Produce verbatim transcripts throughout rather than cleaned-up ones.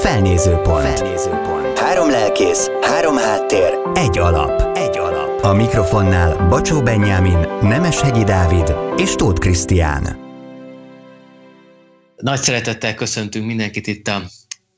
Felnézőpont. Felnézőpont. Három lelkész, három háttér, egy alap. Egy alap. A mikrofonnál Bacsó Benyámin, Nemeshegyi Dávid és Tóth Krisztián. Nagy szeretettel köszöntünk mindenkit itt a,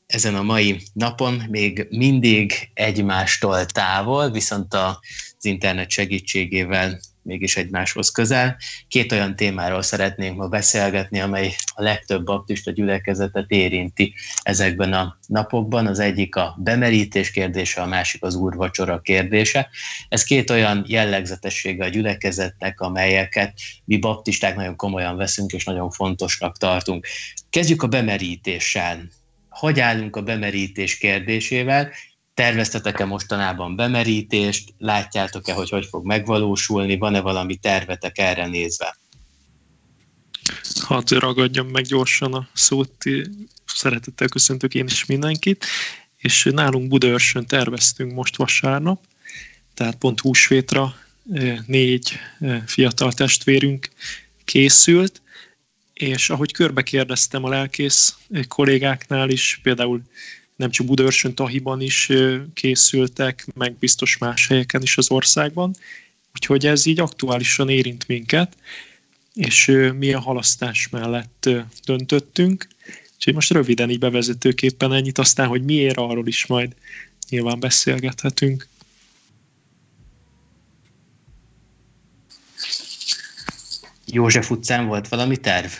ezen a mai napon, még mindig egymástól távol, viszont az internet segítségével mégis egymáshoz közel. Két olyan témáról szeretnénk ma beszélgetni, amely a legtöbb baptista gyülekezetet érinti ezekben a napokban. Az egyik a bemerítés kérdése, a másik az úrvacsora kérdése. Ez két olyan jellegzetessége a gyülekezetnek, amelyeket mi baptisták nagyon komolyan veszünk és nagyon fontosnak tartunk. Kezdjük a bemerítéssel. Hogy állunk a bemerítés kérdésével? Terveztetek-e mostanában bemerítést? Látjátok-e, hogy hogy fog megvalósulni? Van-e valami tervetek erre nézve? Hadd ragadjam meg gyorsan a szót. Szeretettel köszöntök én is mindenkit. És nálunk Budaörsön terveztünk most vasárnap, tehát pont húsvétra négy fiatal testvérünk készült, és ahogy körbe kérdeztem a lelkész kollégáknál is, például nem csak Budaörsön, Tahiban is készültek, meg biztos más helyeken is az országban. Úgyhogy ez így aktuálisan érint minket, és mi a halasztás mellett döntöttünk. Úgyhogy most röviden így bevezetőképpen ennyit, aztán, hogy miért, arról is majd nyilván beszélgethetünk. József utcán volt valami terv?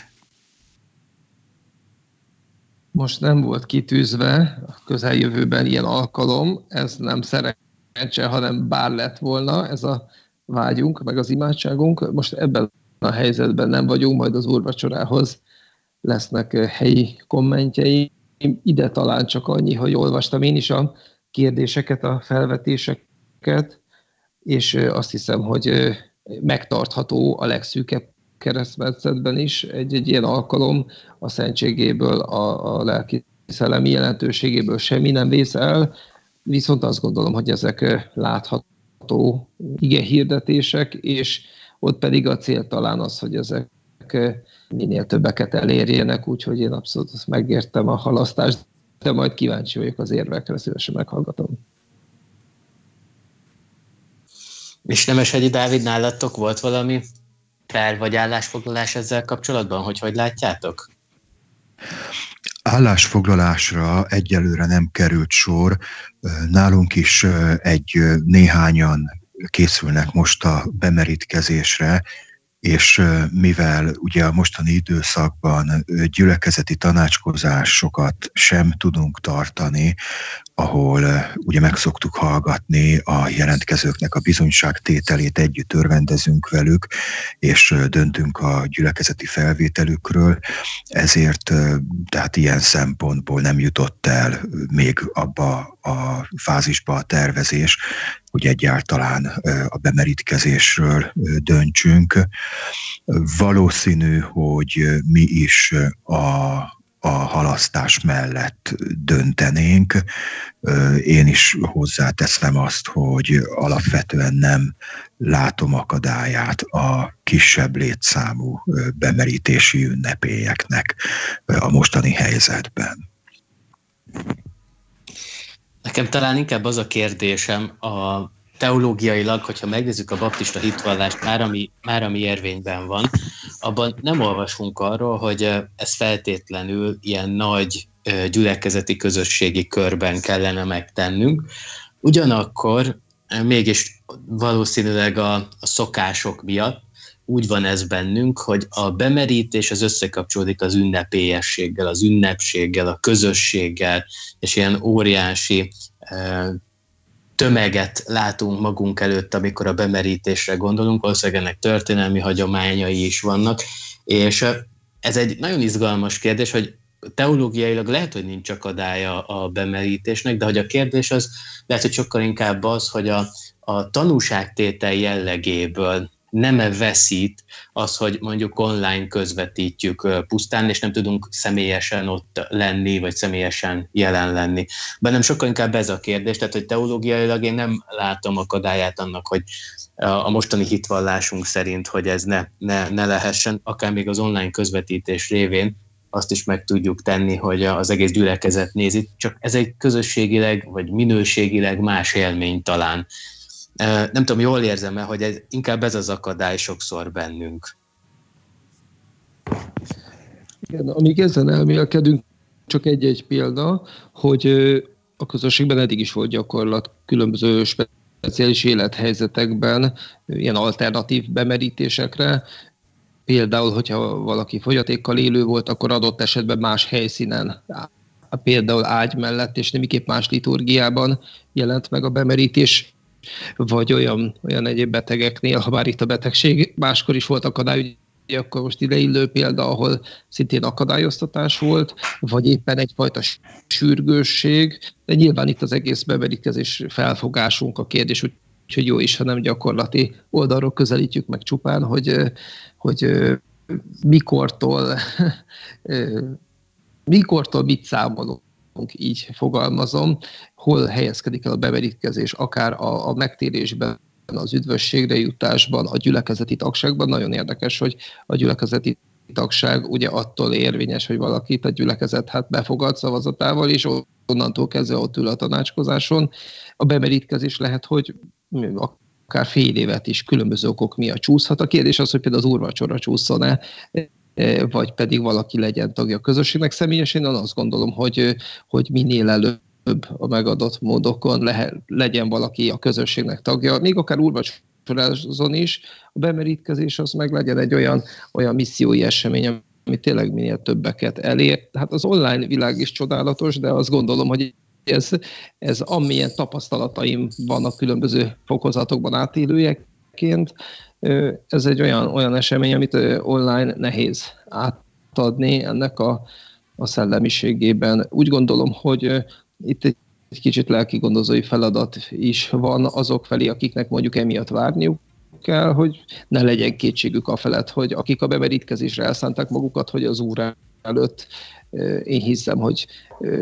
Most nem volt kitűzve a közeljövőben ilyen alkalom, ez nem szerencse, hanem bár lett volna ez a vágyunk, meg az imádságunk. Most ebben a helyzetben nem vagyunk, majd az úrvacsorához lesznek helyi kommentjei. Ide talán csak annyi, hogy olvastam én is a kérdéseket, a felvetéseket, és azt hiszem, hogy megtartható a legszűkebb keresztmetszetben is egy-egy ilyen alkalom, a szentségéből, a, a lelki szellemi jelentőségéből semmi nem vész el, viszont azt gondolom, hogy ezek látható ige hirdetések, és ott pedig a cél talán az, hogy ezek minél többeket elérjenek, úgyhogy én abszolút megértem a halasztást, de majd kíváncsi vagyok az érvekre, szívesen meghallgatom. És Nemeshegyi Dávid, nálatok volt valami terv vagy állásfoglalás ezzel kapcsolatban? Hogy hogy látjátok? Állásfoglalásra egyelőre nem került sor. Nálunk is egy néhányan készülnek most a bemerítkezésre, és mivel ugye a mostani időszakban gyülekezeti tanácskozásokat sem tudunk tartani, ahol ugye meg szoktuk hallgatni a jelentkezőknek a bizonyságtételét, együtt örvendezünk velük, és döntünk a gyülekezeti felvételükről, ezért tehát ilyen szempontból nem jutott el még abba a fázisba a tervezés, hogy egyáltalán a bemerítkezésről döntsünk. Valószínű, hogy mi is a a halasztás mellett döntenénk. Én is hozzáteszem azt, hogy alapvetően nem látom akadályát a kisebb létszámú bemerítési ünnepélyeknek a mostani helyzetben. Nekem talán inkább az a kérdésem, a teológiailag, hogyha megnézzük a baptista hitvallást, már ami, már ami érvényben van, abban nem olvasunk arról, hogy ez feltétlenül ilyen nagy gyülekezeti közösségi körben kellene megtennünk. Ugyanakkor mégis valószínűleg a, a szokások miatt úgy van ez bennünk, hogy a bemerítés az összekapcsolódik az ünnepélyességgel, az ünnepséggel, a közösséggel, és ilyen óriási tömeget látunk magunk előtt, amikor a bemerítésre gondolunk, valószínűleg ennek történelmi hagyományai is vannak, és ez egy nagyon izgalmas kérdés, hogy teológiailag lehet, hogy nincs akadálya a bemerítésnek, de hogy a kérdés az lehet, hogy sokkal inkább az, hogy a, a tanúságtétel jellegéből nem-e veszít az, hogy mondjuk online közvetítjük pusztán, és nem tudunk személyesen ott lenni, vagy személyesen jelen lenni. Bennem sokkal inkább ez a kérdés, tehát hogy teológiailag én nem látom akadályát annak, hogy a mostani hitvallásunk szerint, hogy ez ne, ne, ne lehessen, akár még az online közvetítés révén azt is meg tudjuk tenni, hogy az egész gyülekezet nézi, csak ez egy közösségileg, vagy minőségileg más élmény talán. Nem tudom, jól érzem-e, hogy ez, inkább ez az akadály sokszor bennünk. Igen, amíg ezen elmélkedünk, csak egy-egy példa, hogy a közösségben eddig is volt gyakorlat különböző speciális élethelyzetekben, ilyen alternatív bemerítésekre. Például, hogyha valaki fogyatékkal élő volt, akkor adott esetben más helyszínen, például ágy mellett, és némiképp más liturgiában jelent meg a bemerítés, vagy olyan, olyan egyéb betegeknél, ha már itt a betegség máskor is volt akadály, akkor most ideillő példa, ahol szintén akadályoztatás volt, vagy éppen egyfajta sürgősség, de nyilván itt az egész bemerítkezés felfogásunk a kérdés, úgyhogy jó is, ha nem gyakorlati oldalról közelítjük meg csupán, hogy, hogy mikortól, mikortól mit számolunk, így fogalmazom, hol helyezkedik el a bemerítkezés, akár a, a megtérésben, az üdvösségre jutásban, a gyülekezeti tagságban. Nagyon érdekes, hogy a gyülekezeti tagság ugye attól érvényes, hogy valakit a gyülekezet hát befogad szavazatával, és onnantól kezdve ott ül a tanácskozáson. A bemerítkezés lehet, hogy akár fél évet is különböző okok miatt csúszhat. A kérdés az, hogy például az úrvacsora csúszson-e, vagy pedig valaki legyen tagja a közösségnek. Személyesen azt gondolom, hogy, hogy minél előbb a megadott módokon le, legyen valaki a közösségnek tagja, még akár úrvacsorázon is, a bemerítkezés az meg legyen egy olyan, olyan missziói esemény, ami tényleg minél többeket elér. Hát az online világ is csodálatos, de azt gondolom, hogy ez, ez amilyen tapasztalataim vannak különböző fokozatokban átélőjeként, ez egy olyan, olyan esemény, amit online nehéz átadni ennek a, a szellemiségében. Úgy gondolom, hogy itt egy kicsit lelkigondozói feladat is van azok felé, akiknek mondjuk emiatt várniuk kell, hogy ne legyen kétségük afelett, hogy akik a bemerítkezésre elszánták magukat, hogy az Úr előtt, én hiszem, hogy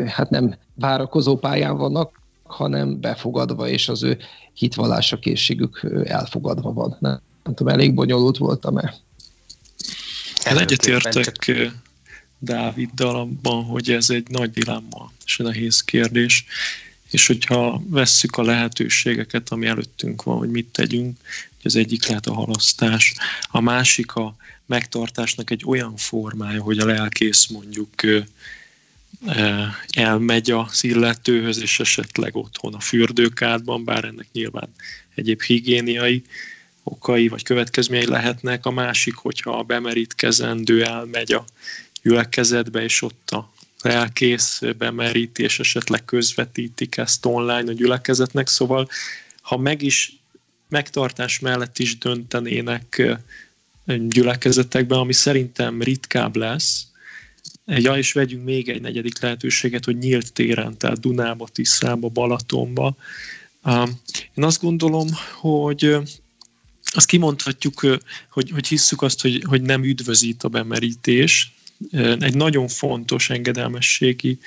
hát nem várakozó pályán vannak, hanem befogadva, és az ő hitvallása készségük elfogadva van. Nem, nem tudom, elég bonyolult voltam-e? Hát egyetértek Dáviddal abban, hogy ez egy nagy dilemma és egy nehéz kérdés, és hogyha vesszük a lehetőségeket, ami előttünk van, hogy mit tegyünk, az egyik lehet a halasztás, a másik a megtartásnak egy olyan formája, hogy a lelkész mondjuk elmegy az illetőhöz, és esetleg otthon a fürdőkádban, bár ennek nyilván egyéb higiéniai okai vagy következményei lehetnek, a másik, hogyha a bemerítkezendő elmegy a gyülekezetbe, és ott a lelkész bemeríti, és esetleg közvetítik ezt online a gyülekezetnek, szóval ha meg is megtartás mellett is döntenének gyülekezetekben, ami szerintem ritkább lesz. Ja, és vegyünk még egy negyedik lehetőséget, hogy nyílt téren, tehát Dunába, Tiszába, Balatonba. Én azt gondolom, hogy azt kimondhatjuk, hogy, hogy hisszük azt, hogy, hogy nem üdvözít a bemerítés. Egy nagyon fontos engedelmességi,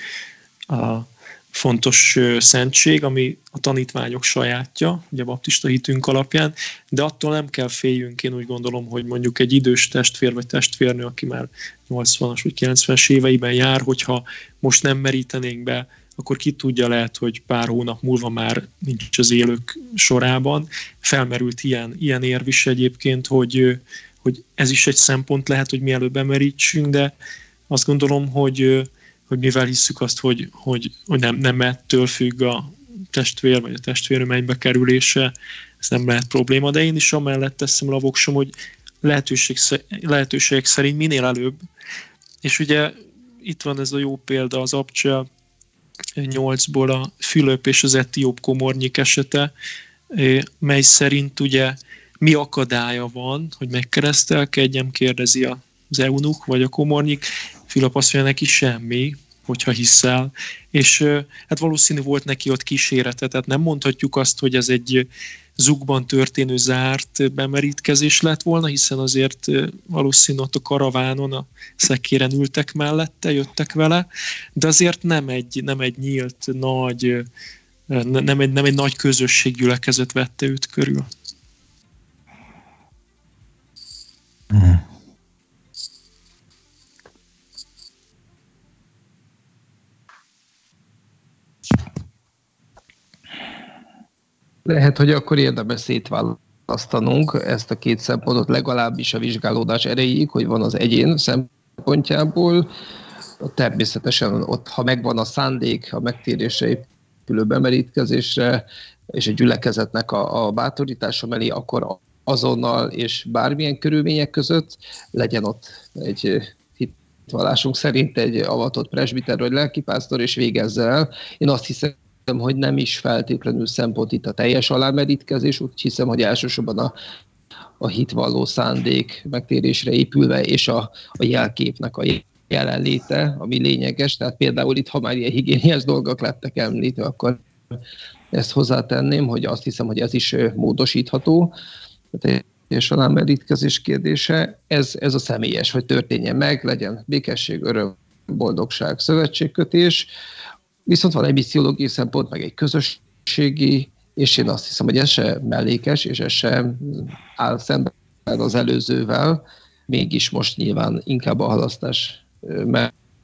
fontos szentség, ami a tanítványok sajátja, ugye a baptista hitünk alapján, de attól nem kell féljünk, én úgy gondolom, hogy mondjuk egy idős testvér vagy testvérnő, aki már nyolcvanas vagy kilencvenes éveiben jár, hogyha most nem merítenénk be, akkor ki tudja, lehet, hogy pár hónap múlva már nincs az élők sorában. Felmerült ilyen, ilyen érv is egyébként, hogy, hogy ez is egy szempont lehet, hogy mielőbb bemerítsünk, de azt gondolom, hogy, hogy mivel hisszük azt, hogy, hogy, hogy nem, nem ettől függ a testvér vagy a testvérő mennybe kerülése, ez nem lehet probléma, de én is amellett teszem le a voksom, hogy lehetőség, lehetőség szerint minél előbb. És ugye itt van ez a jó példa, az Abcsel nyolcból a Fülöp és az Etióp komornyik esete, mely szerint ugye mi akadálya van, hogy megkeresztelkedjem, kérdezi az eunuk vagy a komornyik. Fülöp azt mondja, neki semmi, hogyha hiszel. És hát valószínű volt neki ott kísérete, tehát nem mondhatjuk azt, hogy ez egy zugban történő zárt bemerítkezés lett volna, hiszen azért valószínű ott a karavánon, a szekéren ültek mellette, jöttek vele, de azért nem egy, nem egy nyílt, nagy, nem egy, nem egy nagy közösséggyülekezet vette őt körül. Lehet, hogy akkor érdemes szétválasztanunk ezt a két szempontot, legalábbis a vizsgálódás erejéig, hogy van az egyén szempontjából. Természetesen ott, ha megvan a szándék, a megtérésre épülő bemerítkezésre, és a gyülekezetnek a, a bátorítása mellé, akkor azonnal és bármilyen körülmények között legyen ott egy hitvallásunk szerint egy avatott presbiter vagy lelkipásztor, és végezze el. Én azt hiszem, hogy nem is feltétlenül szempont itt a teljes alámerítkezés, úgy hiszem, hogy elsősorban a, a hitvalló szándék megtérésre épülve, és a, a jelképnek a jelenléte, ami lényeges. Tehát például itt, ha már ilyen higiéniás dolgok lettek említve, akkor ezt hozzátenném, hogy azt hiszem, hogy ez is módosítható. Tehát és alámerítkezés kérdése, ez, ez a személyes, hogy történjen meg, legyen békesség, öröm, boldogság, szövetségkötés. Viszont van egy missziológiai szempont, meg egy közösségi, és én azt hiszem, hogy ez sem mellékes, és ez sem áll szemben az előzővel, mégis most nyilván inkább a halasztás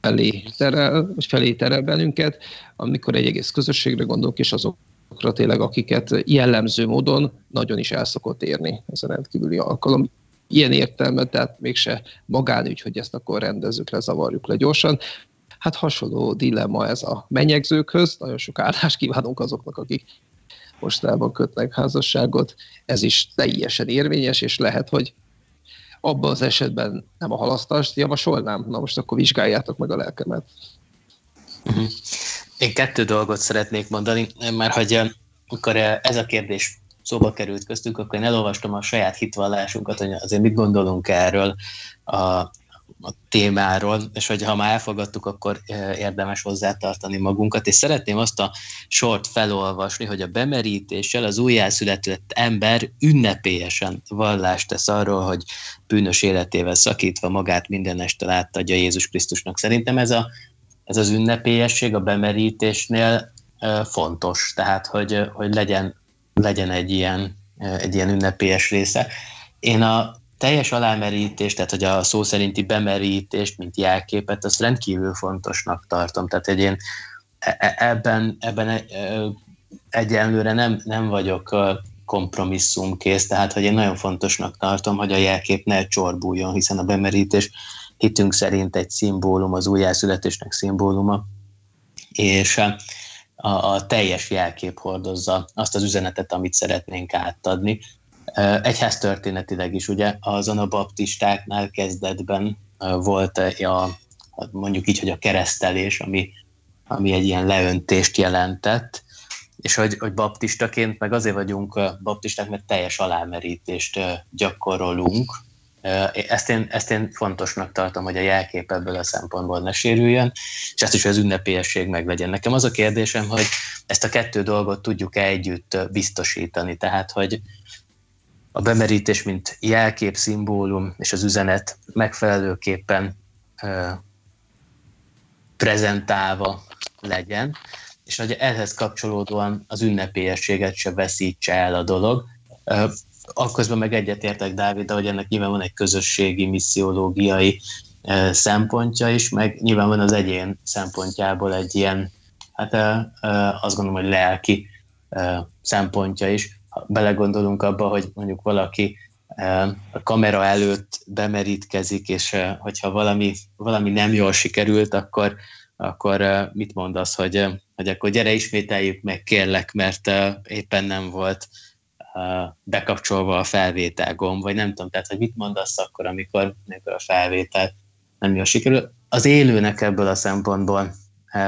mellé terel, vagy felé terel bennünket, amikor egy egész közösségre gondolok, és azokra tényleg, akiket jellemző módon nagyon is el szokott érni ez a rendkívüli alkalom. Ilyen értelme, tehát mégse magánügy, hogy ezt akkor rendezzük le, zavarjuk le gyorsan. Hát hasonló dilemma ez a menyegzőkhöz. Nagyon sok állást kívánunk azoknak, akik mostában kötnek házasságot. Ez is teljesen érvényes, és lehet, hogy abban az esetben nem a halasztást javasolnám. Na most akkor vizsgáljátok meg a lelkemet. Én kettő dolgot szeretnék mondani, mert hogy akkor ez a kérdés szóba került köztünk, akkor én elolvastam a saját hitvallásunkat, hogy azért mit gondolunk erről a a témáról, és hogy ha már elfogadtuk, akkor érdemes hozzátartani magunkat, és szeretném azt a sort felolvasni, hogy a bemerítéssel az újjászületett ember ünnepélyesen vallást tesz arról, hogy bűnös életével szakítva magát mindenestől átadja Jézus Krisztusnak. Szerintem ez, a, ez az ünnepélyesség a bemerítésnél fontos, tehát hogy, hogy legyen, legyen egy, ilyen, egy ilyen ünnepélyes része. Én a teljes alámerítést, tehát hogy a szó szerinti bemerítést, mint jelképet, azt rendkívül fontosnak tartom. Tehát hogy én ebben, ebben egyenlőre nem, nem vagyok kompromisszumkész, tehát hogy én nagyon fontosnak tartom, hogy a jelkép ne csorbuljon, hiszen a bemerítés hitünk szerint egy szimbólum, az újjászületésnek szimbóluma, és a, a teljes jelkép hordozza azt az üzenetet, amit szeretnénk átadni. Egyháztörténetileg is, ugye, az anabaptistáknál kezdetben volt a, mondjuk így, hogy a keresztelés, ami, ami egy ilyen leöntést jelentett, és hogy, hogy baptistaként, meg azért vagyunk baptisták, mert teljes alámerítést gyakorolunk. Ezt én, ezt én fontosnak tartom, hogy a jelkép ebből a szempontból ne sérüljön, és ezt is, hogy az ünnepélyesség meglegyen. Nekem az a kérdésem, hogy ezt a kettő dolgot tudjuk-e együtt biztosítani, tehát, hogy a bemerítés, mint jelkép, szimbólum és az üzenet megfelelőképpen ö, prezentálva legyen, és hogy ehhez kapcsolódóan az ünnepélyességet se veszítse el a dolog. Ö, akközben meg egyetértek Dáviddal, hogy ennek nyilván van egy közösségi, missziológiai ö, szempontja is, meg nyilván van az egyén szempontjából egy ilyen, hát ö, ö, azt gondolom, hogy lelki ö, szempontja is. Ha belegondolunk abba, hogy mondjuk valaki a kamera előtt bemerítkezik, és hogyha valami, valami nem jól sikerült, akkor, akkor mit mondasz, hogy, hogy akkor gyere, ismételjük meg, kérlek, mert éppen nem volt bekapcsolva a felvételgomb, vagy nem tudom, tehát hogy mit mondasz akkor, amikor, amikor a felvétel nem jól sikerül. Az élőnek ebből a szempontból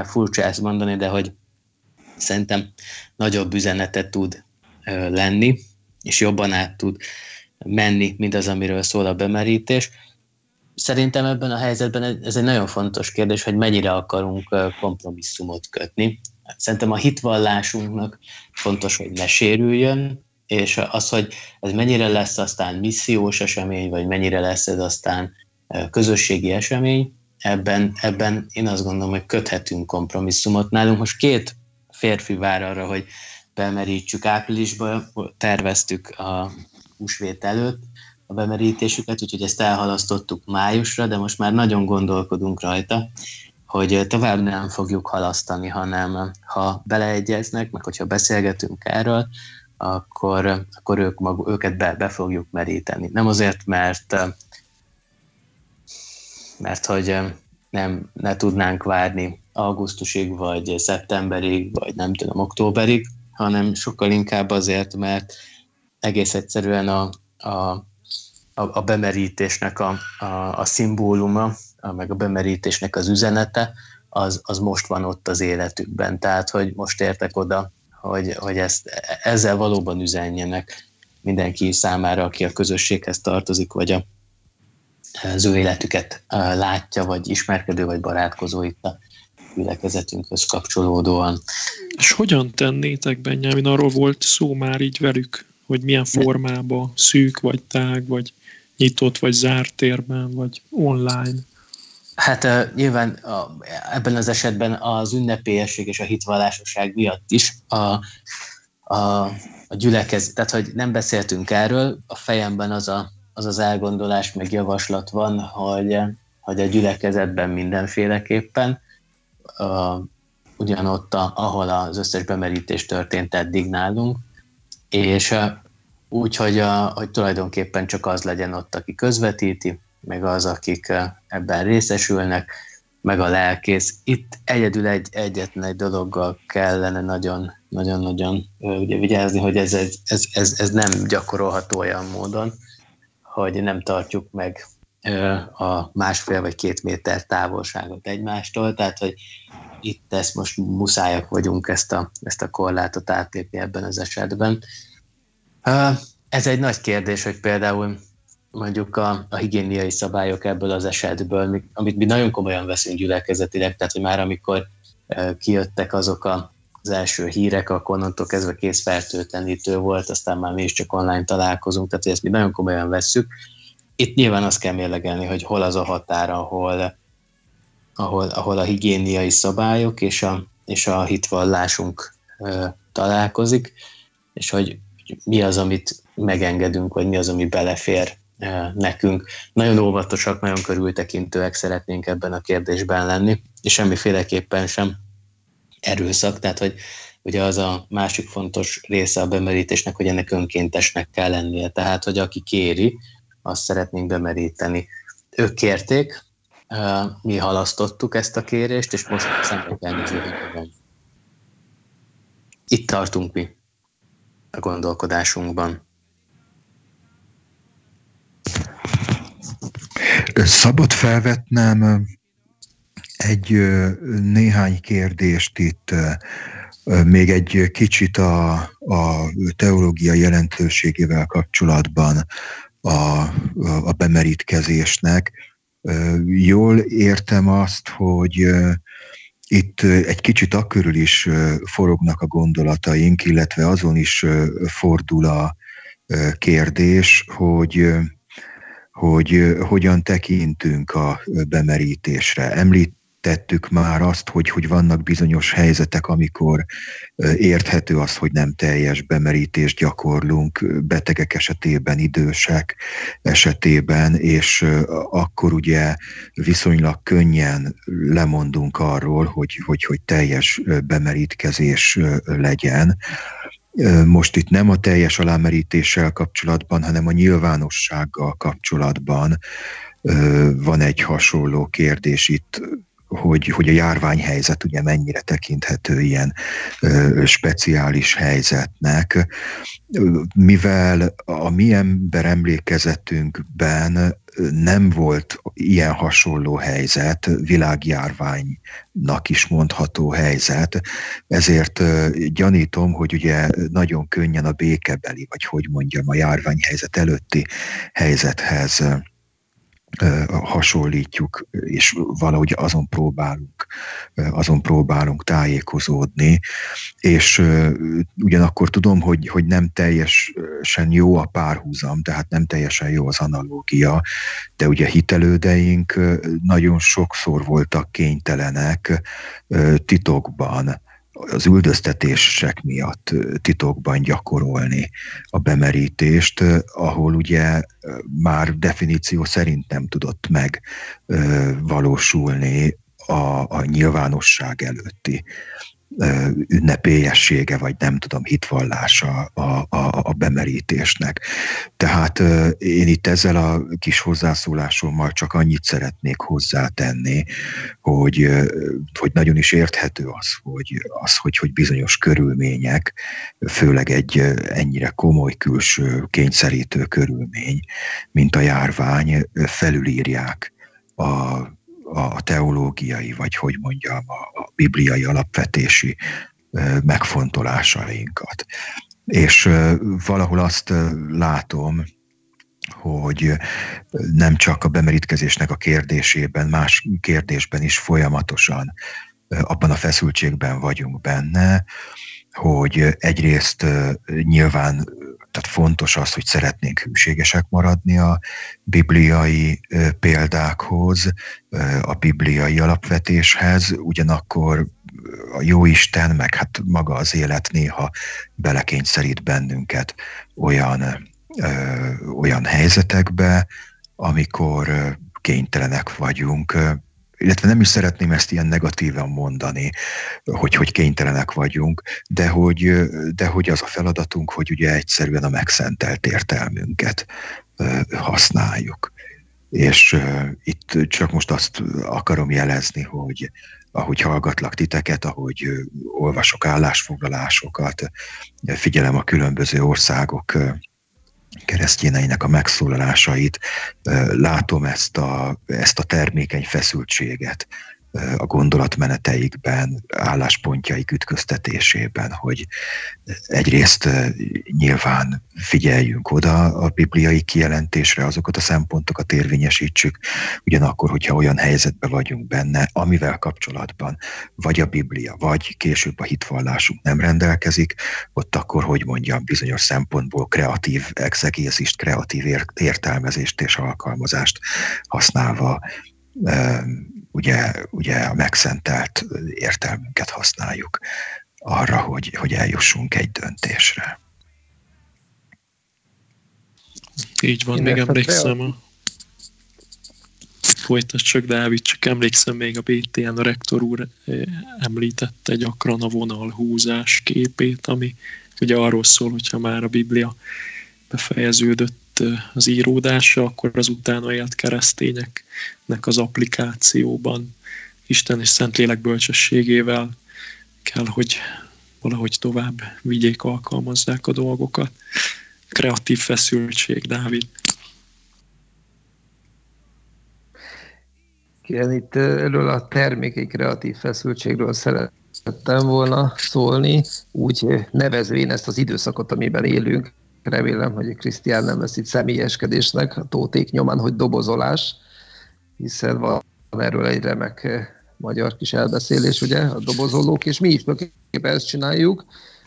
furcsa ezt mondani, de hogy szerintem nagyobb üzenetet tud lenni, és jobban át tud menni mindaz, amiről szól a bemerítés. Szerintem ebben a helyzetben ez egy nagyon fontos kérdés, hogy mennyire akarunk kompromisszumot kötni. Szerintem a hitvallásunknak fontos, hogy ne sérüljön, és az, hogy ez mennyire lesz aztán missziós esemény, vagy mennyire lesz ez aztán közösségi esemény, ebben, ebben én azt gondolom, hogy köthetünk kompromisszumot. Nálunk most két férfi vár arra, hogy bemerítsük. Áprilisban terveztük a húsvét előtt a bemerítésüket, úgyhogy ezt elhalasztottuk májusra, de most már nagyon gondolkodunk rajta, hogy tovább nem fogjuk halasztani, hanem ha beleegyeznek, meg hogyha beszélgetünk erről, akkor, akkor ők magu, őket be, be fogjuk meríteni. Nem azért, mert, mert hogy nem, ne tudnánk várni augusztusig, vagy szeptemberig, vagy nem tudom, októberig, hanem sokkal inkább azért, mert egész egyszerűen a, a, a bemerítésnek a, a, a szimbóluma, a, meg a bemerítésnek az üzenete, az, az most van ott az életükben. Tehát, hogy most értek oda, hogy, hogy ezt, ezzel valóban üzenjenek mindenki számára, aki a közösséghez tartozik, vagy a, az ő életüket látja, vagy ismerkedő, vagy barátkozó itt a gyülekezetünkhöz kapcsolódóan. És hogyan tennétek, Benyámin? Arról volt szó már így velük, hogy milyen formában, szűk, vagy tág, vagy nyitott, vagy zárt térben, vagy online? Hát uh, nyilván a, ebben az esetben az ünnepélyesség és a hitvallásosság miatt is a, a, a gyülekezet, tehát hogy nem beszéltünk erről, a fejemben az a, az, az elgondolás meg javaslat van, hogy, hogy a gyülekezetben mindenféleképpen, uh, ugyanott, a, ahol az összes bemerítés történt eddig nálunk, és uh, úgy, hogy, a, hogy tulajdonképpen csak az legyen ott, aki közvetíti, meg az, akik ebben részesülnek, meg a lelkész. Itt egyedül egy egyetlen egy dologgal kellene nagyon-nagyon ugye vigyázni, hogy ez, ez, ez, ez nem gyakorolható olyan módon, hogy nem tartjuk meg a másfél vagy két méter távolságot egymástól, tehát hogy itt ezt most muszájak vagyunk ezt a, ezt a korlátot átlépni ebben az esetben. Ez egy nagy kérdés, hogy például mondjuk a, a higiéniai szabályok ebből az esetből, amit mi nagyon komolyan veszünk gyülekezetileg, tehát hogy már amikor e, kijöttek azok a, az első hírek, akkor onnantól kezdve kézfertőtlenítő volt, aztán már mi is csak online találkozunk, tehát hogy ezt mi nagyon komolyan vesszük. Itt nyilván azt kell mérlegelni, hogy hol az a határ, ahol, ahol, ahol a higiéniai szabályok és a, és a hitvallásunk e, találkozik, és hogy, hogy mi az, amit megengedünk, vagy mi az, ami belefér nekünk. Nagyon óvatosak, nagyon körültekintőek szeretnénk ebben a kérdésben lenni, és semmiféleképpen sem erőszak, tehát hogy ugye az a másik fontos része a bemerítésnek, hogy ennek önkéntesnek kell lennie, tehát hogy aki kéri, azt szeretnénk bemeríteni. Ők kérték, mi halasztottuk ezt a kérést, és most szemben kell nézni. Itt tartunk mi a gondolkodásunkban. Szabad felvetnem egy néhány kérdést itt, még egy kicsit a, a teológia jelentőségével kapcsolatban a, a bemerítkezésnek. Jól értem azt, hogy itt egy kicsit akörül is forognak a gondolataink, illetve azon is fordul a kérdés, hogy hogy hogyan tekintünk a bemerítésre. Említettük már azt, hogy, hogy vannak bizonyos helyzetek, amikor érthető az, hogy nem teljes bemerítést gyakorlunk, betegek esetében, idősek esetében, és akkor ugye viszonylag könnyen lemondunk arról, hogy, hogy, hogy teljes bemerítkezés legyen. Most itt nem a teljes alámerítéssel kapcsolatban, hanem a nyilvánossággal kapcsolatban van egy hasonló kérdés itt, hogy, hogy a járványhelyzet ugye mennyire tekinthető ilyen speciális helyzetnek, mivel a mi ember emlékezetünkben nem volt ilyen hasonló helyzet, világjárványnak is mondható helyzet, ezért gyanítom, hogy ugye nagyon könnyen a békebeli, vagy hogy mondjam, a járványhelyzet előtti helyzethez hasonlítjuk, és valahogy azon próbálunk, azon próbálunk tájékozódni, és ugyanakkor tudom, hogy, hogy nem teljesen jó a párhuzam, tehát nem teljesen jó az analógia, de ugye hitelődeink nagyon sokszor voltak kénytelenek titokban, az üldöztetések miatt titokban gyakorolni a bemerítést, ahol ugye már definíció szerint nem tudott megvalósulni a, a nyilvánosság előtti ünnepélyessége, vagy nem tudom, hitvallása a, a, a bemerítésnek. Tehát én itt ezzel a kis hozzászólásommal csak annyit szeretnék hozzátenni, hogy, hogy nagyon is érthető az, hogy, az hogy, hogy bizonyos körülmények, főleg egy ennyire komoly külső kényszerítő körülmény, mint a járvány, felülírják a a teológiai, vagy hogy mondjam, a bibliai alapvetési megfontolásainkat. És valahol azt látom, hogy nem csak a bemerítkezésnek a kérdésében, más kérdésben is folyamatosan abban a feszültségben vagyunk benne, hogy egyrészt nyilván tehát fontos az, hogy szeretnénk hűségesek maradni a bibliai példákhoz, a bibliai alapvetéshez, ugyanakkor a jóisten, meg hát maga az élet néha belekényszerít bennünket olyan, olyan helyzetekbe, amikor kénytelenek vagyunk, illetve nem is szeretném ezt ilyen negatíven mondani, hogy, hogy kénytelenek vagyunk, de hogy, de hogy az a feladatunk, hogy ugye egyszerűen a megszentelt értelmünket használjuk. És itt csak most azt akarom jelezni, hogy ahogy hallgatlak titeket, ahogy olvasok állásfoglalásokat, figyelem a különböző országok keresztényeinek a megszólalásait, látom ezt a, ezt a termékeny feszültséget a gondolatmeneteikben, álláspontjaik ütköztetésében, hogy egyrészt nyilván figyeljünk oda a bibliai kijelentésre, azokat a szempontokat érvényesítsük, ugyanakkor, hogyha olyan helyzetben vagyunk benne, amivel kapcsolatban vagy a Biblia, vagy később a hitvallásunk nem rendelkezik, ott akkor, hogy mondjam, bizonyos szempontból kreatív exegézist, kreatív értelmezést és alkalmazást használva Ugye, ugye a megszentelt értelmünket használjuk arra, hogy, hogy eljussunk egy döntésre. Így van, én még emlékszem a... Folytasd csak, Dávid, csak emlékszem, még a bé té en a rektor úr említette gyakran a vonalhúzás képét, ami ugye arról szól, hogyha már a Biblia befejeződött az íródása, akkor az utána élt keresztényeknek az applikációban Isten és Szentlélek bölcsességével kell, hogy valahogy tovább vigyék, alkalmazzák a dolgokat. Kreatív feszültség, Dávid. Igen, itt erről a termékei kreatív feszültségről szerettem volna szólni, úgy nevezvén ezt az időszakot, amiben élünk. Remélem, hogy Krisztián nem vesz itt személyeskedésnek a tóték nyomán, hogy dobozolás, hiszen van erről egy remek magyar kis elbeszélés, ugye, a dobozolók, és mi is tulajdonképpen ezt csináljuk.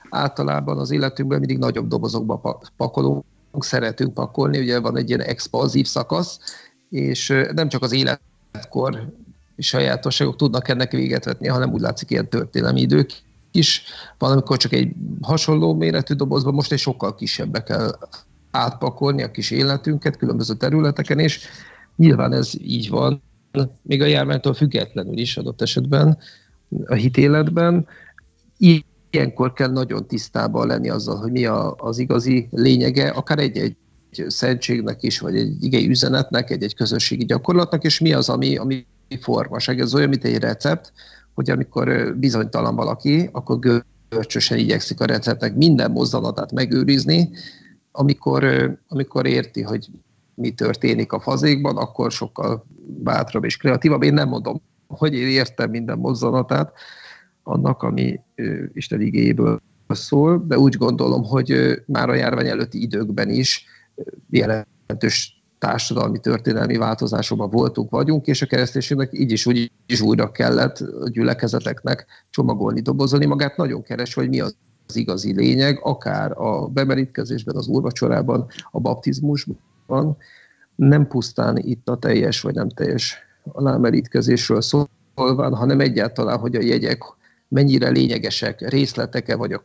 Általában az életünkben mindig nagyobb dobozokba pakolunk, szeretünk pakolni, ugye van egy ilyen expanzív szakasz, és nem csak az életkor sajátosságok tudnak ennek véget vetni, hanem úgy látszik ilyen történelmi idők is, valamikor csak egy hasonló méretű dobozban, most egy sokkal kisebbbe kell átpakolni a kis életünket különböző területeken, és nyilván ez így van, még a járványtól függetlenül is adott esetben a hitéletben. Ilyenkor kell nagyon tisztában lenni azzal, hogy mi a, az igazi lényege, akár egy-egy szentségnek is, vagy egy igei üzenetnek, egy-egy közösségi gyakorlatnak, és mi az, ami, ami formaság. Ez olyan, mint egy recept, hogy amikor bizonytalan valaki, akkor görcsösen igyekszik a receptnek minden mozzanatát megőrizni, amikor, amikor érti, hogy mi történik a fazékban, akkor sokkal bátrabb és kreatívabb. Én nem mondom, hogy én értem minden mozzanatát annak, ami Isten igéjéből szól, de úgy gondolom, hogy már a járvány előtti időkben is jelentős társadalmi, történelmi változásokban voltunk, vagyunk, és a kereszténységnek így is úgy is újra kellett a gyülekezeteknek csomagolni, dobozolni magát. Nagyon keres, hogy mi az igazi lényeg, akár a bemerítkezésben, az úrvacsorában, a baptizmusban. Nem pusztán itt a teljes vagy nem teljes alámerítkezésről szólván, hanem egyáltalán, hogy a jegyek mennyire lényegesek, részleteke vagy a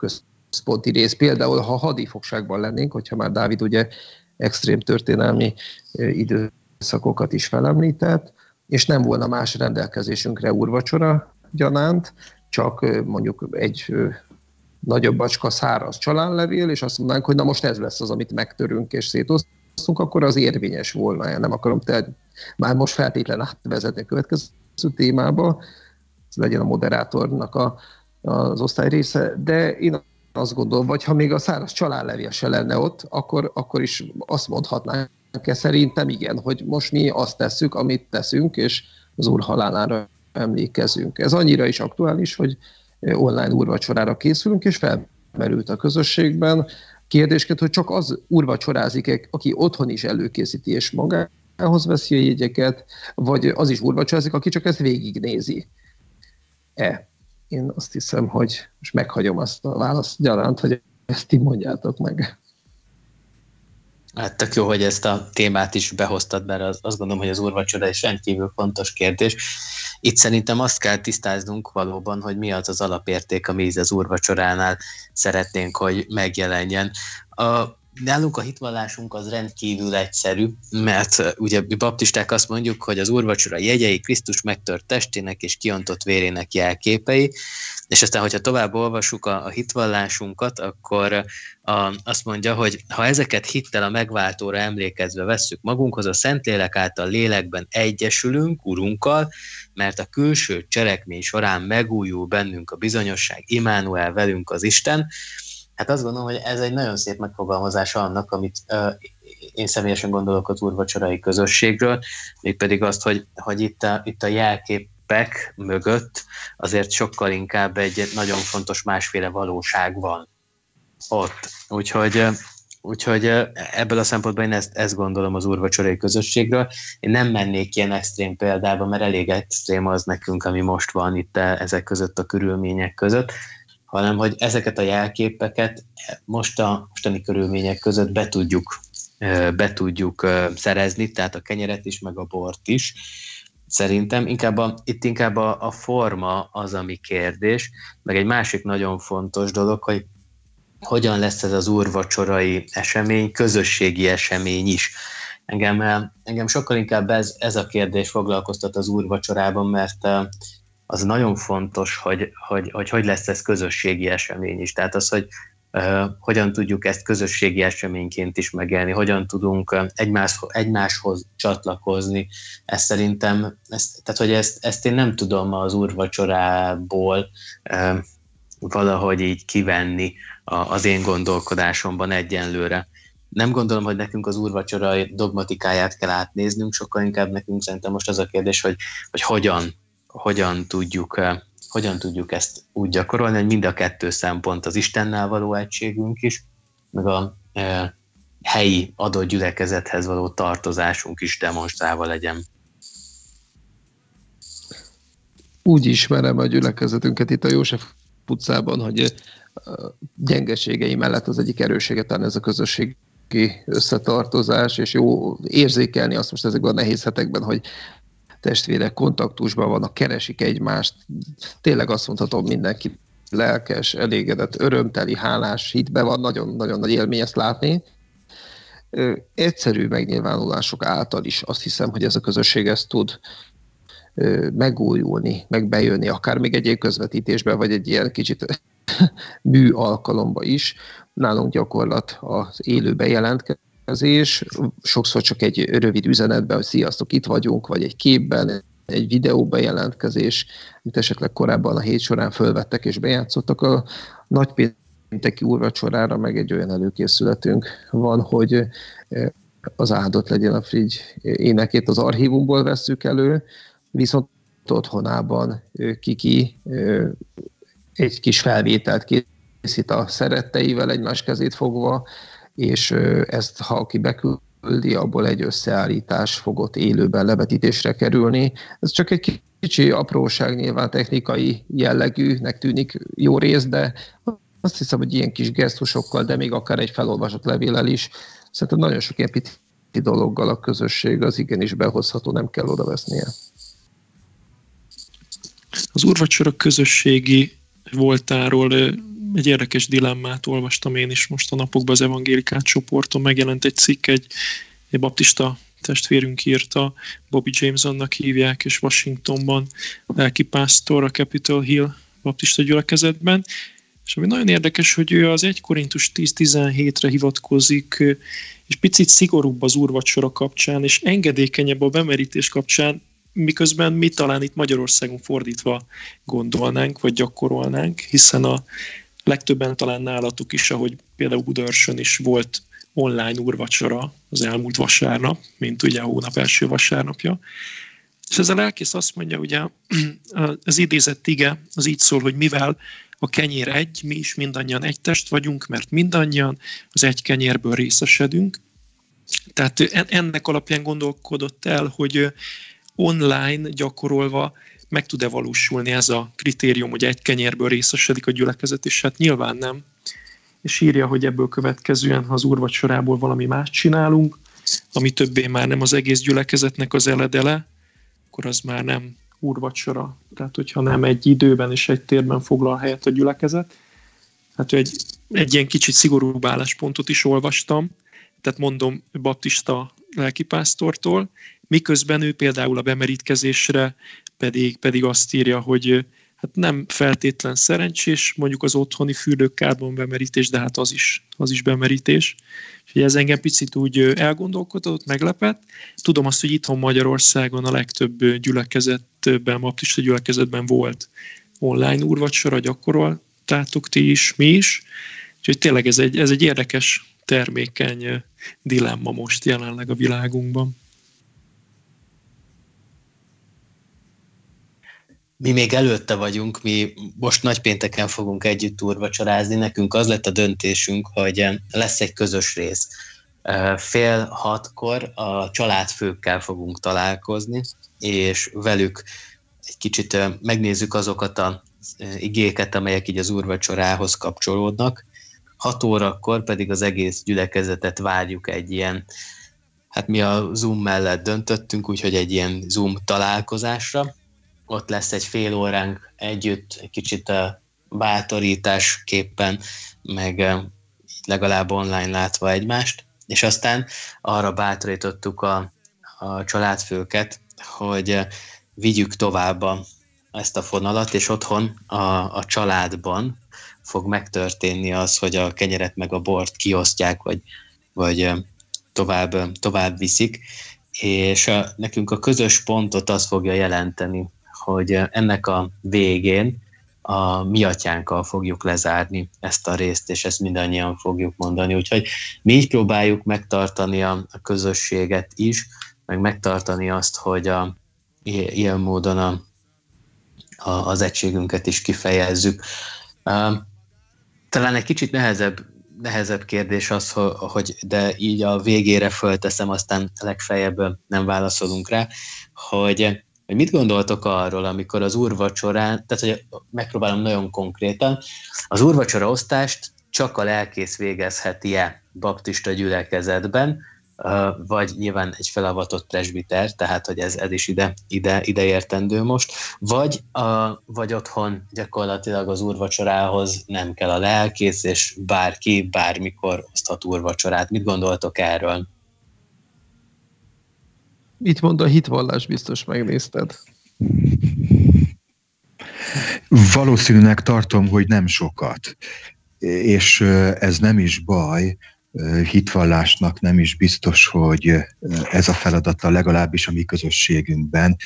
központi rész. Például, ha hadifogságban lennénk, hogyha már Dávid ugye extrém történelmi időszakokat is felemlített, és nem volna más rendelkezésünkre úrvacsora gyanánt, csak mondjuk egy nagyobb bacska száraz csalánlevél, és azt mondanánk, hogy na most ez lesz az, amit megtörünk és szétosztunk, akkor az érvényes volna. Nem akarom tehát már most feltétlen átvezetni a következő témába, ez legyen a moderátornak a, az osztály része, de én azt gondolom, vagy ha még a száraz csalánlevél se lenne ott, akkor, akkor is azt mondhatnánk, szerintem igen, hogy most mi azt tesszük, amit teszünk, és az Úr halálára emlékezünk. Ez annyira is aktuális, hogy online úrvacsorára készülünk, és felmerült a közösségben kérdésként, hogy csak az úrvacsorázik, aki otthon is előkészíti és magához veszi a jegyeket, vagy az is úrvacsorázik, aki csak ezt végignézi. E. Én azt hiszem, hogy most meghagyom azt a választ gyaránt, hogy ezt ti mondjátok meg. Hát tök jó, hogy ezt a témát is behoztad, mert az, azt gondolom, hogy az úrvacsora is rendkívül fontos kérdés. Itt szerintem azt kell tisztáznunk valóban, hogy mi az az alapérték, amit az úrvacsoránál szeretnénk, hogy megjelenjen. A, nálunk a hitvallásunk az rendkívül egyszerű, mert ugye mi baptisták azt mondjuk, hogy az úrvacsora jegyei Krisztus megtört testének és kiontott vérének jelképei, és aztán, hogyha tovább olvassuk a, a hitvallásunkat, akkor a, azt mondja, hogy ha ezeket hittel a megváltóra emlékezve vesszük magunkhoz, a Szentlélek által lélekben egyesülünk Urunkkal, mert a külső cselekmény során megújul bennünk a bizonyosság, Immanuel velünk az Isten. Hát azt gondolom, hogy ez egy nagyon szép megfogalmazása annak, amit uh, én személyesen gondolok az úrvacsorai közösségről, mégpedig azt, hogy, hogy itt, a, itt a jelképek mögött azért sokkal inkább egy nagyon fontos másféle valóság van ott. Úgyhogy, úgyhogy ebből a szempontból én ezt, ezt gondolom az úrvacsorai közösségről. Én nem mennék ilyen extrém példába, mert elég extrém az nekünk, ami most van itt ezek között, a körülmények között, hanem hogy ezeket a jelképeket most a mostani körülmények között be tudjuk, be tudjuk szerezni, tehát a kenyeret is, meg a bort is. Szerintem inkább a, itt inkább a, a forma az, ami kérdés, meg egy másik nagyon fontos dolog, hogy hogyan lesz ez az úrvacsorai esemény, közösségi esemény is. Engem, engem sokkal inkább ez, ez a kérdés foglalkoztat az úrvacsorában, mert az nagyon fontos, hogy hogy, hogy hogy lesz ez közösségi esemény is. Tehát az, hogy uh, hogyan tudjuk ezt közösségi eseményként is megélni, hogyan tudunk uh, egymáshoz, egymáshoz csatlakozni. Ez szerintem, ez, tehát hogy ezt, ezt én nem tudom az úrvacsorából uh, valahogy így kivenni a, az én gondolkodásomban egyenlőre. Nem gondolom, hogy nekünk az úrvacsora dogmatikáját kell átnéznünk, sokkal inkább nekünk szerintem most az a kérdés, hogy, hogy hogyan Hogyan tudjuk, hogyan tudjuk ezt úgy gyakorolni, hogy mind a kettő szempont, az Istennel való egységünk is, meg a e, helyi adott gyülekezethez való tartozásunk is demonstrálva legyen. Úgy ismerem a gyülekezetünket itt a József utcában, hogy gyengeségei mellett az egyik erőssége talán ez a közösségi összetartozás, és jó érzékelni azt most ezekben a nehéz hetekben, hogy testvérek kontaktusban vannak, keresik egymást. Tényleg azt mondhatom, mindenki lelkes, elégedett, örömteli, hálás, hitben van, nagyon-nagyon nagy élmény ezt látni. Egyszerű megnyilvánulások által is azt hiszem, hogy ez a közösség ezt tud megújulni, megbejönni, akár még egy ilyen közvetítésben, vagy egy ilyen kicsit mű alkalomba is. Nálunk gyakorlat az élő bejelentkezés, és sokszor csak egy rövid üzenetben, hogy sziasztok, itt vagyunk, vagy egy képben, egy videóban jelentkezés, amit esetleg korábban a hét során fölvettek és bejátszottak. A nagypénteki úrvacsorára meg egy olyan előkészületünk van, hogy az áldott legyen a frigy énekét az archívumból vesszük elő, viszont otthonában Kiki egy kis felvételt készít a szeretteivel egymás kezét fogva, és ezt, ha aki beküldi, abból egy összeállítás fogott élőben levetítésre kerülni. Ez csak egy kicsi apróság, nyilván technikai jellegűnek tűnik jó rész, de azt hiszem, hogy ilyen kis gesztusokkal, de még akár egy felolvasott levéllel is, szerintem nagyon sok ilyen piti dologgal a közösség az igenis behozható, nem kell odavesznie. Az úrvacsora közösségi voltáról egy érdekes dilemmát olvastam én is most a napokban az evangélikát csoporton. Megjelent egy cikk, egy, egy baptista testvérünk írta, Bobby Jamesonnak hívják, és Washingtonban lelkipásztor, a Capitol Hill baptista gyülekezetben. És ami nagyon érdekes, hogy ő az egy Korintus tíz tizenhétre hivatkozik, és picit szigorúbb az úrvacsora kapcsán, és engedékenyebb a bemerítés kapcsán, miközben mi talán itt Magyarországon fordítva gondolnánk, vagy gyakorolnánk, hiszen a legtöbben talán nálatok is, ahogy például Budaörsön is volt online úrvacsora az elmúlt vasárnap, mint ugye a hónap első vasárnapja. És ez a lelkész azt mondja, ugye az idézett ige az így szól, hogy mivel a kenyér egy, mi is mindannyian egy test vagyunk, mert mindannyian az egy kenyérből részesedünk. Tehát ennek alapján gondolkodott el, hogy online gyakorolva meg tud-e valósulni ez a kritérium, hogy egy kenyérből részesedik a gyülekezet, és hát nyilván nem. És írja, hogy ebből következően, ha az úrvacsorából valami más csinálunk, ami többé már nem az egész gyülekezetnek az eledele, akkor az már nem úrvacsora. Tehát, hogyha nem egy időben és egy térben foglal helyet a gyülekezet. Hát egy, egy ilyen kicsit szigorúbb álláspontot is olvastam, tehát mondom baptista lelkipásztortól, miközben ő például a bemerítkezésre pedig, pedig azt írja, hogy hát nem feltétlen szerencsés, mondjuk az otthoni fürdőkádban bemerítés, de hát az is, az is bemerítés. És ez engem picit úgy elgondolkodott, meglepett. Tudom azt, hogy itthon Magyarországon a legtöbb gyülekezetben, baptista gyülekezetben volt online úrvacsora, gyakoroltátok ti is, mi is. Úgyhogy tényleg ez egy, ez egy érdekes, termékeny dilemma most jelenleg a világunkban. Mi még előtte vagyunk, mi most nagypénteken fogunk együtt úrvacsorázni, nekünk az lett a döntésünk, hogy lesz egy közös rész. Fél hatkor a családfőkkel fogunk találkozni, és velük egy kicsit megnézzük azokat az igéket, amelyek így az úrvacsorához kapcsolódnak. Hat órakor pedig az egész gyülekezetet várjuk egy ilyen, hát mi a Zoom mellett döntöttünk, úgyhogy egy ilyen Zoom találkozásra. Ott lesz egy fél óránk együtt, egy kicsit a bátorításképpen, meg legalább online látva egymást, és aztán arra bátorítottuk a, a családfőket, hogy vigyük tovább ezt a fonalat, és otthon a, a családban fog megtörténni az, hogy a kenyeret meg a bort kiosztják, vagy, vagy tovább, tovább viszik, és a, nekünk a közös pontot az fogja jelenteni, hogy ennek a végén a mi atyánkkal fogjuk lezárni ezt a részt, és ezt mindannyian fogjuk mondani. Úgyhogy mi így próbáljuk megtartani a, a közösséget is, meg megtartani azt, hogy a, ilyen módon a, a, az egységünket is kifejezzük. Talán egy kicsit nehezebb, nehezebb kérdés az, hogy de így a végére fölteszem, aztán legfeljebb nem válaszolunk rá, hogy... hogy mit gondoltok arról, amikor az úrvacsorán, tehát hogy megpróbálom nagyon konkrétan, az úrvacsora osztást csak a lelkész végezheti-e baptista gyülekezetben, vagy nyilván egy felavatott presbiter, tehát hogy ez, ez is ide, ide, ide értendő most, vagy, a, vagy otthon gyakorlatilag az úrvacsorához nem kell a lelkész, és bárki bármikor oszthat úrvacsorát. Mit gondoltok erről? Mit mond a hitvallás, biztos megnézted? Valószínűnek tartom, hogy nem sokat. És ez nem is baj, hitvallásnak nem is biztos, hogy ez a feladata legalábbis a mi közösségünkben.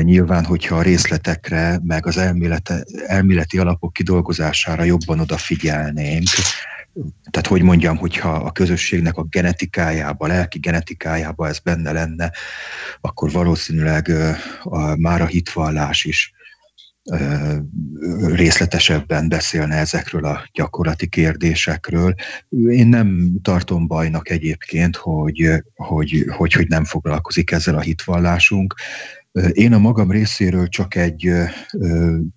Nyilván, hogyha a részletekre, meg az elmélete, elméleti alapok kidolgozására jobban odafigyelnénk, tehát hogy mondjam, hogyha a közösségnek a genetikájába, a lelki genetikájába ez benne lenne, akkor valószínűleg uh, a, már a hitvallás is uh, részletesebben beszélne ezekről a gyakorlati kérdésekről. Én nem tartom bajnak egyébként, hogy, hogy, hogy, hogy nem foglalkozik ezzel a hitvallásunk. Én a magam részéről csak egy,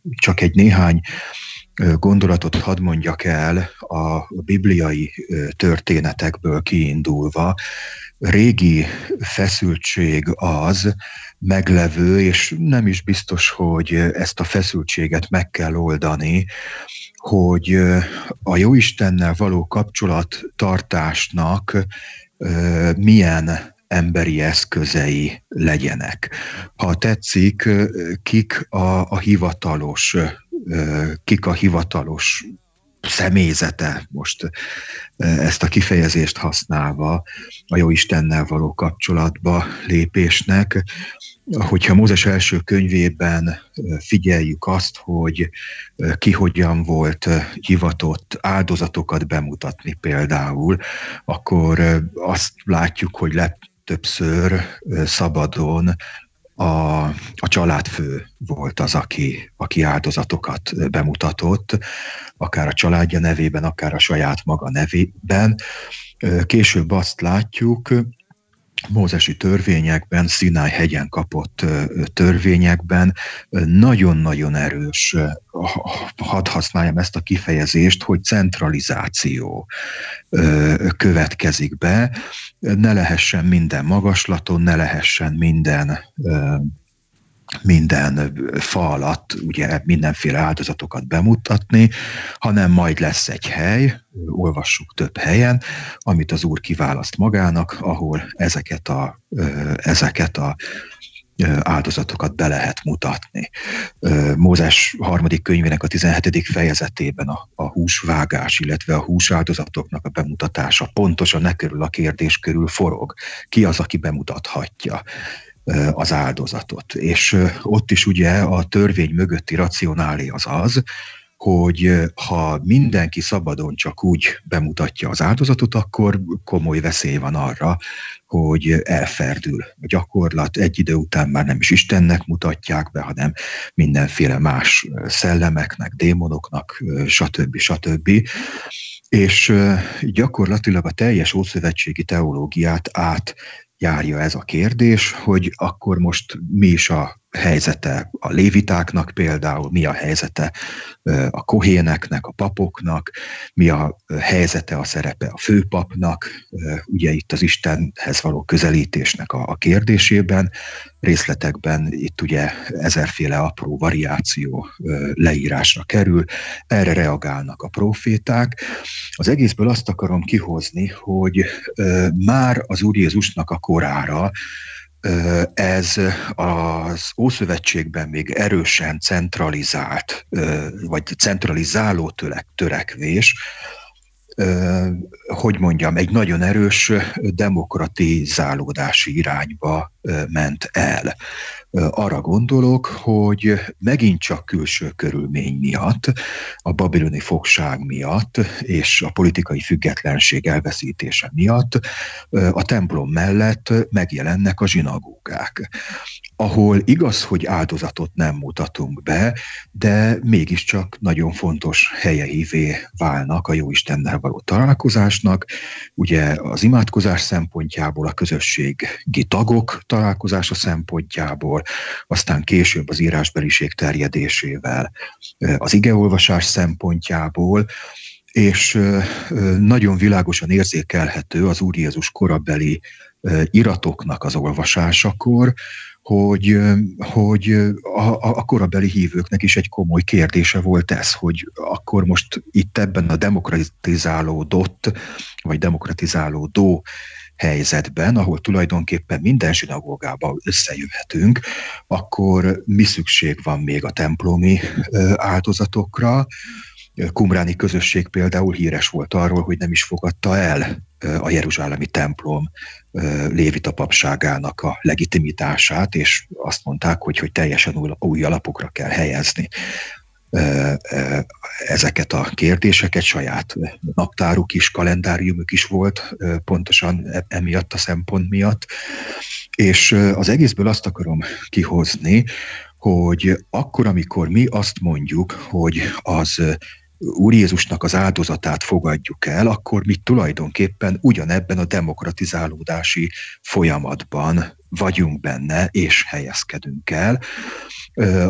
csak egy néhány gondolatot hadd mondjak el a bibliai történetekből kiindulva. Régi feszültség az meglevő, és nem is biztos, hogy ezt a feszültséget meg kell oldani, hogy a Jóistennel való kapcsolattartásnak milyen emberi eszközei legyenek. Ha tetszik, kik a, a hivatalos, kik a hivatalos személyzete, most ezt a kifejezést használva a Jóistennel való kapcsolatba lépésnek. Hogyha Mózes első könyvében figyeljük azt, hogy ki hogyan volt hivatott áldozatokat bemutatni például, akkor azt látjuk, hogy legtöbbször szabadon a, a családfő volt az, aki, aki áldozatokat bemutatott, akár a családja nevében, akár a saját maga nevében. Később azt látjuk, mózesi törvényekben, Sinai hegyen kapott törvényekben nagyon-nagyon erős, hadd használjam ezt a kifejezést, hogy centralizáció következik be, ne lehessen minden magaslaton, ne lehessen minden minden fa alatt ugye mindenféle áldozatokat bemutatni, hanem majd lesz egy hely, olvassuk több helyen, amit az Úr kiválaszt magának, ahol ezeket a, ezeket a áldozatokat be lehet mutatni. Mózes harmadik könyvének a tizenhetedik fejezetében a, a húsvágás, illetve a húsáldozatoknak a bemutatása pontosan e körül a kérdés körül forog. Ki az, aki bemutathatja az áldozatot. És ott is ugye a törvény mögötti racionálé az az, hogy ha mindenki szabadon csak úgy bemutatja az áldozatot, akkor komoly veszély van arra, hogy elferdül a gyakorlat. Egy idő után már nem is Istennek mutatják be, hanem mindenféle más szellemeknek, démonoknak, stb. stb. És gyakorlatilag a teljes ószövetségi teológiát át járja ez a kérdés, hogy akkor most mi is a helyzete a lévitáknak például, mi a helyzete a kohéneknek, a papoknak, mi a helyzete, a szerepe a főpapnak, ugye itt az Istenhez való közelítésnek a, a kérdésében, részletekben itt ugye ezerféle apró variáció leírásra kerül, erre reagálnak a próféták. Az egészből azt akarom kihozni, hogy már az Úr Jézusnak a korára ez az Ószövetségben még erősen centralizált, vagy centralizáló törekvés, hogy mondjam, egy nagyon erős demokratizálódási irányba ment el. Arra gondolok, hogy megint csak külső körülmény miatt, a babiloni fogság miatt és a politikai függetlenség elveszítése miatt a templom mellett megjelennek a zsinagógák, ahol igaz, hogy áldozatot nem mutatunk be, de mégiscsak nagyon fontos helyeivé válnak a Jóistennel való találkozásnak. Ugye az imádkozás szempontjából, a közösségi tagok találkozása szempontjából, aztán később az írásbeliség terjedésével, az igeolvasás szempontjából, és nagyon világosan érzékelhető az Úr Jézus korabeli iratoknak az olvasásakor, hogy, hogy a, a korabeli hívőknek is egy komoly kérdése volt ez, hogy akkor most itt ebben a demokratizálódott, vagy demokratizálódó helyzetben, ahol tulajdonképpen minden zsinagógában összejöhetünk, akkor mi szükség van még a templomi áldozatokra. Kumráni közösség például híres volt arról, hogy nem is fogadta el a jeruzsálemi templom lévita papságának a legitimitását, és azt mondták, hogy, hogy teljesen új alapokra kell helyezni ezeket a kérdéseket, saját naptáruk is, kalendáriumuk is volt, pontosan emiatt a szempont miatt. És az egészből azt akarom kihozni, hogy akkor, amikor mi azt mondjuk, hogy az Úr Jézusnak az áldozatát fogadjuk el, akkor mi tulajdonképpen ugyanebben a demokratizálódási folyamatban vagyunk benne, és helyezkedünk el.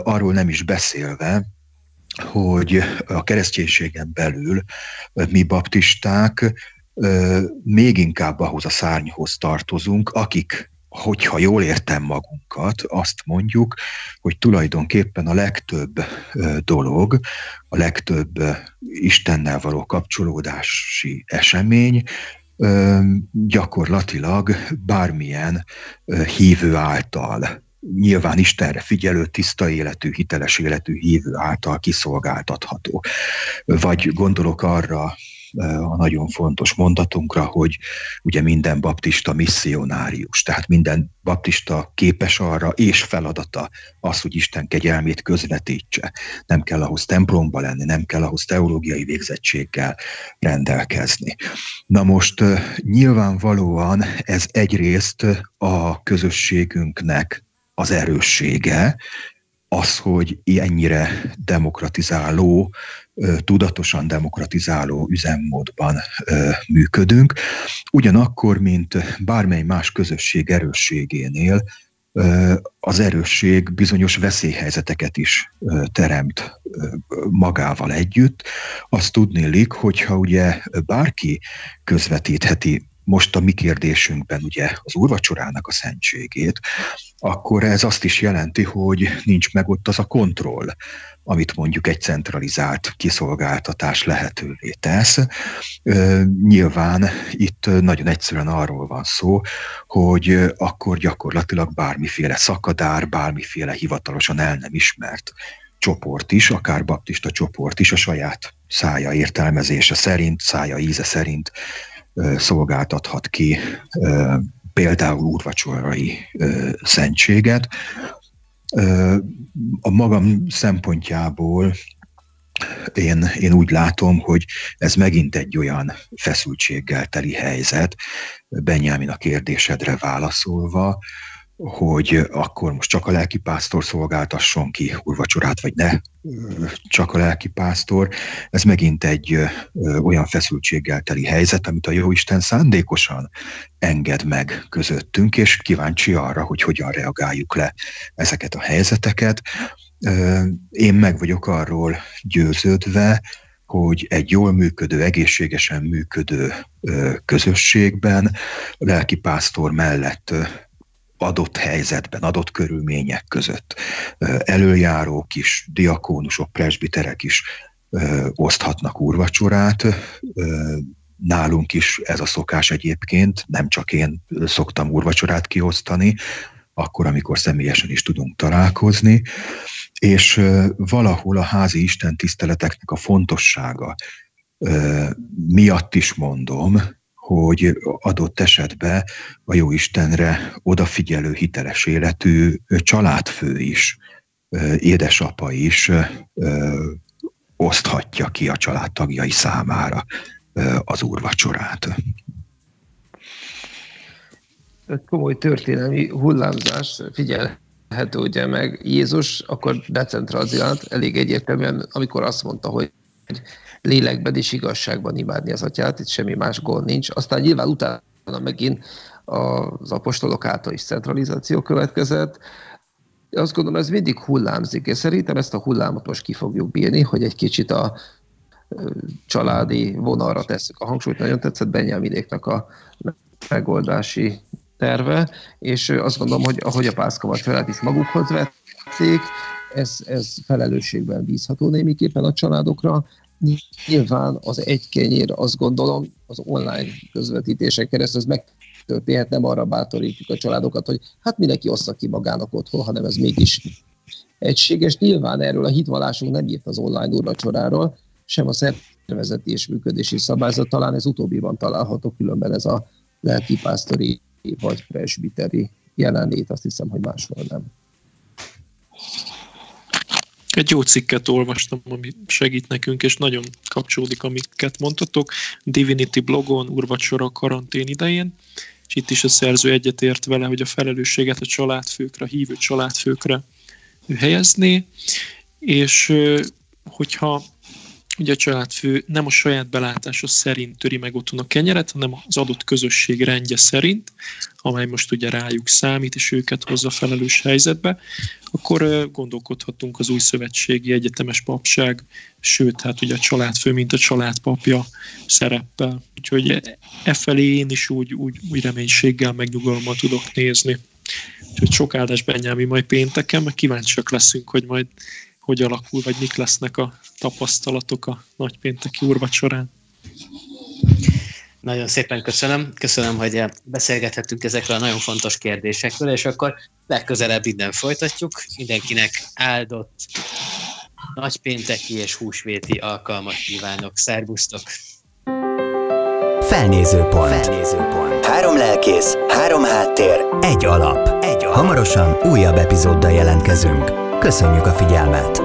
Arról nem is beszélve, hogy a kereszténységen belül mi baptisták még inkább ahhoz a szárnyhoz tartozunk, akik, hogyha jól értem magunkat, azt mondjuk, hogy tulajdonképpen a legtöbb dolog, a legtöbb Istennel való kapcsolódási esemény gyakorlatilag bármilyen hívő által, nyilván Istenre figyelő, tiszta életű, hiteles életű hívő által kiszolgáltatható. Vagy gondolok arra a nagyon fontos mondatunkra, hogy ugye minden baptista misszionárius, tehát minden baptista képes arra, és feladata az, hogy Isten kegyelmét közvetítse. Nem kell ahhoz templomba lenni, nem kell ahhoz teológiai végzettséggel rendelkezni. Na most nyilvánvalóan ez egyrészt a közösségünknek az erőssége, az, hogy ennyire demokratizáló, tudatosan demokratizáló üzemmódban működünk. Ugyanakkor, mint bármely más közösség erősségénél, az erősség bizonyos veszélyhelyzeteket is teremt magával együtt. Azt tudnélik, hogyha ugye bárki közvetítheti most a mi kérdésünkben ugye az úrvacsorának a szentségét, akkor ez azt is jelenti, hogy nincs meg ott az a kontroll, amit mondjuk egy centralizált kiszolgáltatás lehetővé tesz. Nyilván itt nagyon egyszerűen arról van szó, hogy akkor gyakorlatilag bármiféle szakadár, bármiféle hivatalosan el nem ismert csoport is, akár baptista csoport is a saját szája értelmezése szerint, szája íze szerint szolgáltathat ki például úrvacsorai szentséget. A magam szempontjából én, én úgy látom, hogy ez megint egy olyan feszültséggel teli helyzet, Benyámin, a kérdésedre válaszolva, hogy akkor most csak a lelkipásztor szolgáltasson ki úrvacsorát, vagy ne csak a lelkipásztor. Ez megint egy olyan feszültséggel teli helyzet, amit a Jóisten szándékosan enged meg közöttünk, és kíváncsi arra, hogy hogyan reagáljuk le ezeket a helyzeteket. Én meg vagyok arról győződve, hogy egy jól működő, egészségesen működő közösségben lelkipásztor mellett adott helyzetben, adott körülmények között elöljárók is, diakónusok, presbiterek is oszthatnak úrvacsorát. Nálunk is ez a szokás egyébként, nem csak én szoktam úrvacsorát kiosztani, akkor, amikor személyesen is tudunk találkozni, és valahol a házi istentiszteleteknek a fontossága miatt is mondom, hogy adott esetben a Jóistenre odafigyelő, hiteles életű családfő is, édesapa is oszthatja ki a családtagjai számára az úrvacsorát. Komoly történelmi hullámzás, figyelhető ugye meg. Jézus akkor decentralizált, elég egyértelműen, amikor azt mondta, hogy lélekben és igazságban imádni az atyát, itt semmi más gond nincs. Aztán nyilván utána megint az apostolok által is centralizáció következett. Azt gondolom, ez mindig hullámzik, és szerintem ezt a hullámot most ki fogjuk bírni, hogy egy kicsit a családi vonalra tesszük a hangsúlyt. Nagyon tetszett Benyáminéknak a megoldási terve, és azt gondolom, hogy ahogy a pászkavarcsorát is magukhoz vették, ez, ez felelősségben bízható némiképpen a családokra. Nyilván az egy kenyér, azt gondolom, az online közvetítések keresztül ez megtörténhet, nem arra bátorítjuk a családokat, hogy hát mindenki ossza ki magának otthon, hanem ez mégis egységes. Nyilván erről a hitvallásunk nem írt az online úrvacsoráról, sem a szervezeti és működési szabályzat, talán ez utóbbiban található, különben ez a lelkipásztori vagy presbiteri jelenlét, azt hiszem, hogy máshol nem. Egy jó cikket olvastam, ami segít nekünk, és nagyon kapcsolódik, amiket mondtatok. Divinity blogon, úrvacsora karantén idején, és itt is a szerző egyetért vele, hogy a felelősséget a családfőkre, a hívő családfőkre helyezné, és hogyha ugye a családfő nem a saját belátása szerint töri meg otthon a kenyeret, hanem az adott közösség rendje szerint, amely most ugye rájuk számít, és őket hozza felelős helyzetbe, akkor gondolkodhatunk az új szövetségi egyetemes papság, sőt, hát ugye a családfő, mint a családpapja szereppel. Úgyhogy e felé én is úgy, úgy, úgy reménységgel, meg nyugalommal tudok nézni. Úgyhogy sok áldás Benyámin majd pénteken, mert kíváncsiak leszünk, hogy majd hogy alakul, vagy mik lesznek a tapasztalatok a nagypénteki úrvacsorán. Nagyon szépen köszönöm. Köszönöm, hogy beszélgethettünk ezekről a nagyon fontos kérdésekről, és akkor legközelebb innen folytatjuk. Mindenkinek áldott nagypénteki és húsvéti alkalmat kívánok. Szervusztok! Felnézőpont. Felnézőpont. Három lelkész, három háttér, egy alap. Egy alap. Hamarosan újabb epizóddal jelentkezünk. Köszönjük a figyelmet!